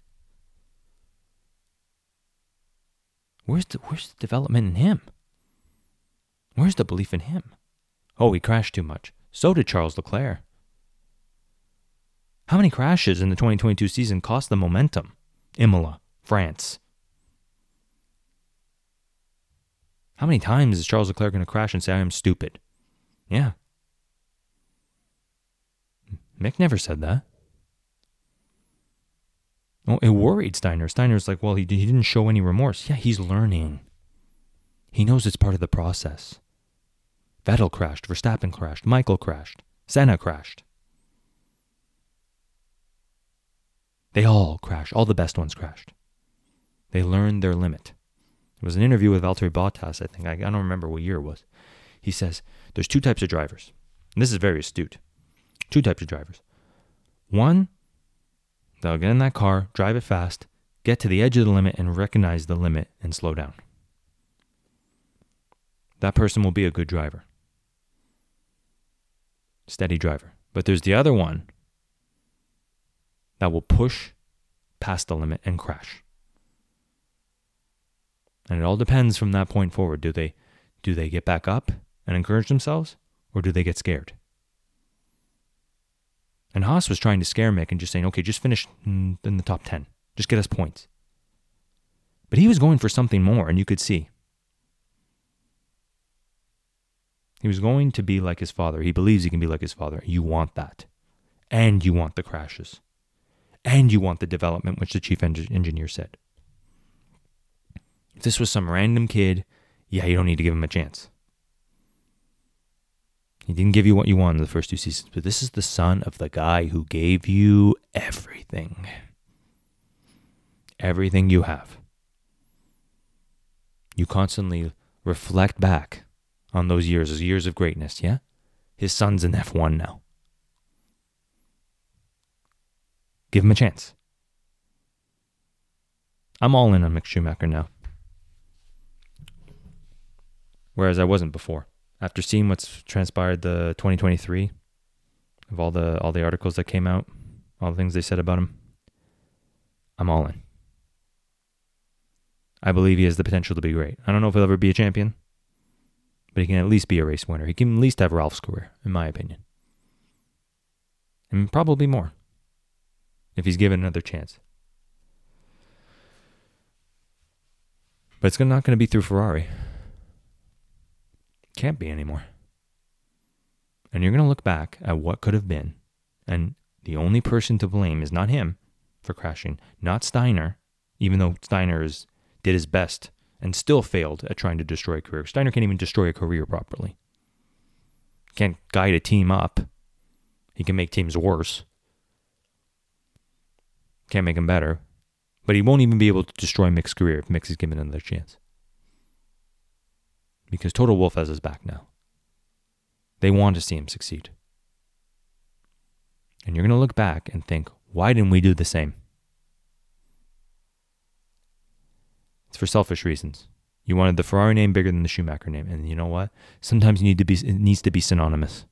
Where's the development in him? Where's the belief in him? Oh, he crashed too much. So did Charles Leclerc. How many crashes in the 2022 season cost the momentum? Imola, France. How many times is Charles Leclerc going to crash and say, I am stupid? Yeah. Mick never said that. Oh, it worried Steiner. Steiner's like, well, he didn't show any remorse. Yeah, he's learning. He knows it's part of the process. Vettel crashed. Verstappen crashed. Michael crashed. Senna crashed. They all crashed. All the best ones crashed. They learned their limit. It was an interview with Valtteri Bottas, I think. I don't remember what year it was. He says, there's 2 types of drivers. And this is very astute. 2 types of drivers. One, they'll get in that car, drive it fast, get to the edge of the limit, and recognize the limit and slow down. That person will be a good driver. Steady driver. But there's the other one that will push past the limit and crash. And it all depends from that point forward. Do they get back up and encourage themselves, or do they get scared? And Haas was trying to scare Mick and just saying, okay, just finish in the top 10. Just get us points. But he was going for something more, and you could see. He was going to be like his father. He believes he can be like his father. You want that. And you want the crashes. And you want the development, which the chief engineer said. If this was some random kid, yeah, you don't need to give him a chance. He didn't give you what you wanted in the first 2 seasons, but this is the son of the guy who gave you everything. Everything you have. You constantly reflect back on those years of greatness, yeah? His son's in F1 now. Give him a chance. I'm all in on Mick Schumacher now. Whereas I wasn't before. After seeing what's transpired the 2023, of all the articles that came out, all the things they said about him, I'm all in. I believe he has the potential to be great. I don't know if he'll ever be a champion, but he can at least be a race winner. He can at least have Ralph's career, in my opinion. And probably more, if he's given another chance. But it's not going to be through Ferrari. Can't be anymore. And you're going to look back at what could have been, and the only person to blame is not him for crashing, not Steiner, even though Steiner did his best and still failed at trying to destroy a career. Steiner can't even destroy a career properly. Can't guide a team up. He can make teams worse. Can't make them better. But he won't even be able to destroy Mick's career if Mick is given another chance. Because Toto Wolff has his back now. They want to see him succeed. And you're going to look back and think, why didn't we do the same? It's for selfish reasons. You wanted the Ferrari name bigger than the Schumacher name. And you know what? Sometimes it needs to be synonymous.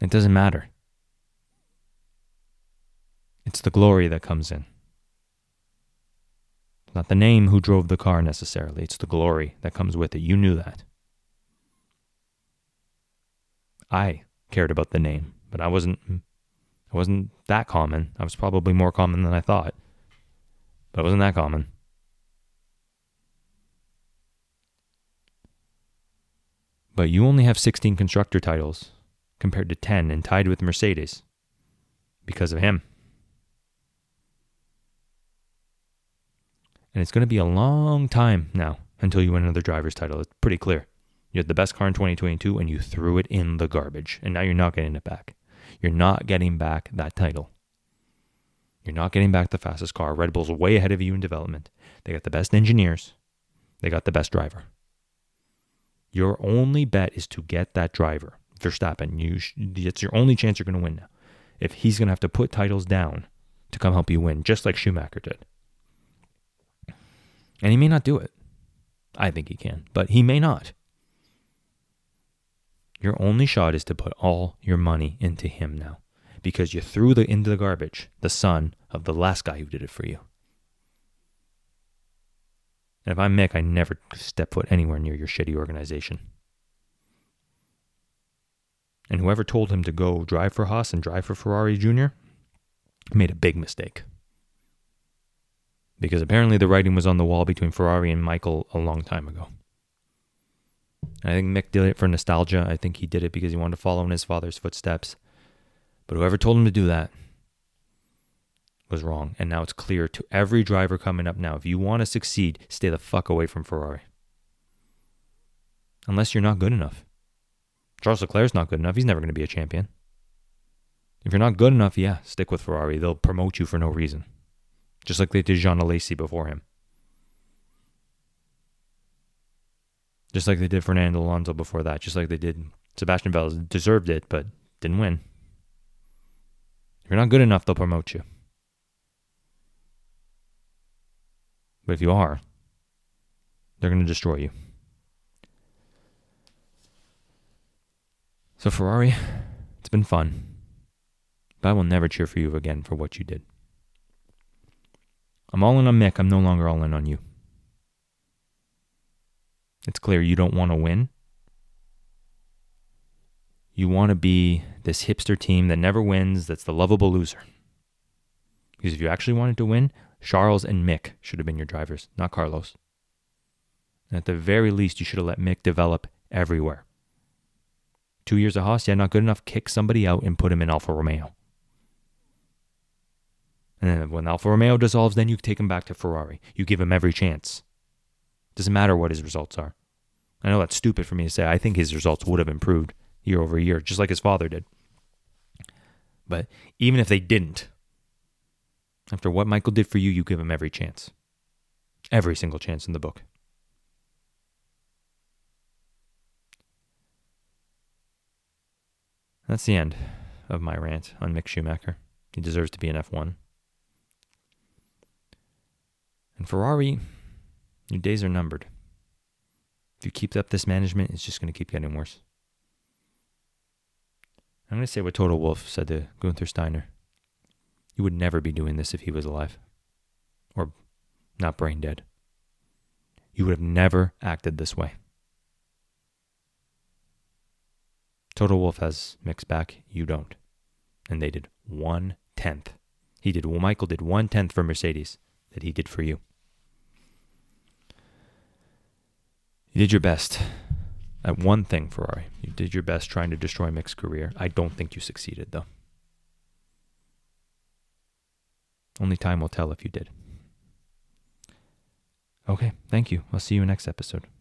It doesn't matter. It's the glory that comes in. Not the name who drove the car necessarily. It's the glory that comes with it. You knew that. I cared about the name, but I wasn't that common. I was probably more common than I thought. But I wasn't that common. But you only have 16 constructor titles compared to 10 and tied with Mercedes because of him. And it's going to be a long time now until you win another driver's title. It's pretty clear. You had the best car in 2022 and you threw it in the garbage. And now you're not getting it back. You're not getting back that title. You're not getting back the fastest car. Red Bull's way ahead of you in development. They got the best engineers. They got the best driver. Your only bet is to get that driver, Verstappen. It's your only chance you're going to win now. If he's going to have to put titles down to come help you win, just like Schumacher did. And he may not do it. I think he can, but he may not. Your only shot is to put all your money into him now, because you threw into the garbage the son of the last guy who did it for you. And if I'm Mick, I never step foot anywhere near your shitty organization. And whoever told him to go drive for Haas and drive for Ferrari Jr. made a big mistake. Because apparently the writing was on the wall between Ferrari and Michael a long time ago. And I think Mick did it for nostalgia. I think he did it because he wanted to follow in his father's footsteps. But whoever told him to do that was wrong. And now it's clear to every driver coming up now, if you want to succeed, stay the fuck away from Ferrari. Unless you're not good enough. Charles Leclerc's not good enough. He's never going to be a champion. If you're not good enough, yeah, stick with Ferrari. They'll promote you for no reason. Just like they did Jean Alesi before him. Just like they did Fernando Alonso before that. Just like they did Sebastian Vettel. Deserved it, but didn't win. If you're not good enough, they'll promote you. But if you are, they're going to destroy you. So Ferrari, it's been fun. But I will never cheer for you again for what you did. I'm all in on Mick. I'm no longer all in on you. It's clear you don't want to win. You want to be this hipster team that never wins, that's the lovable loser. Because if you actually wanted to win, Charles and Mick should have been your drivers, not Carlos. And at the very least, you should have let Mick develop everywhere. 2 years of Haas, yeah, not good enough. Kick somebody out and put him in Alfa Romeo. And then when Alfa Romeo dissolves, then you take him back to Ferrari. You give him every chance. Doesn't matter what his results are. I know that's stupid for me to say. I think his results would have improved year over year, just like his father did. But even if they didn't, after what Michael did for you, you give him every chance. Every single chance in the book. That's the end of my rant on Mick Schumacher. He deserves to be an F1. And Ferrari, your days are numbered. If you keep up this management, it's just going to keep getting worse. I'm going to say what Toto Wolff said to Gunther Steiner. You would never be doing this if he was alive. Or not brain dead. You would have never acted this way. Toto Wolff has Mick's back. You don't. And they did 1/10. Michael did 1/10 for Mercedes that he did for you. You did your best at one thing, Ferrari. You did your best trying to destroy Mick's career. I don't think you succeeded, though. Only time will tell if you did. Okay, thank you. I'll see you in the next episode.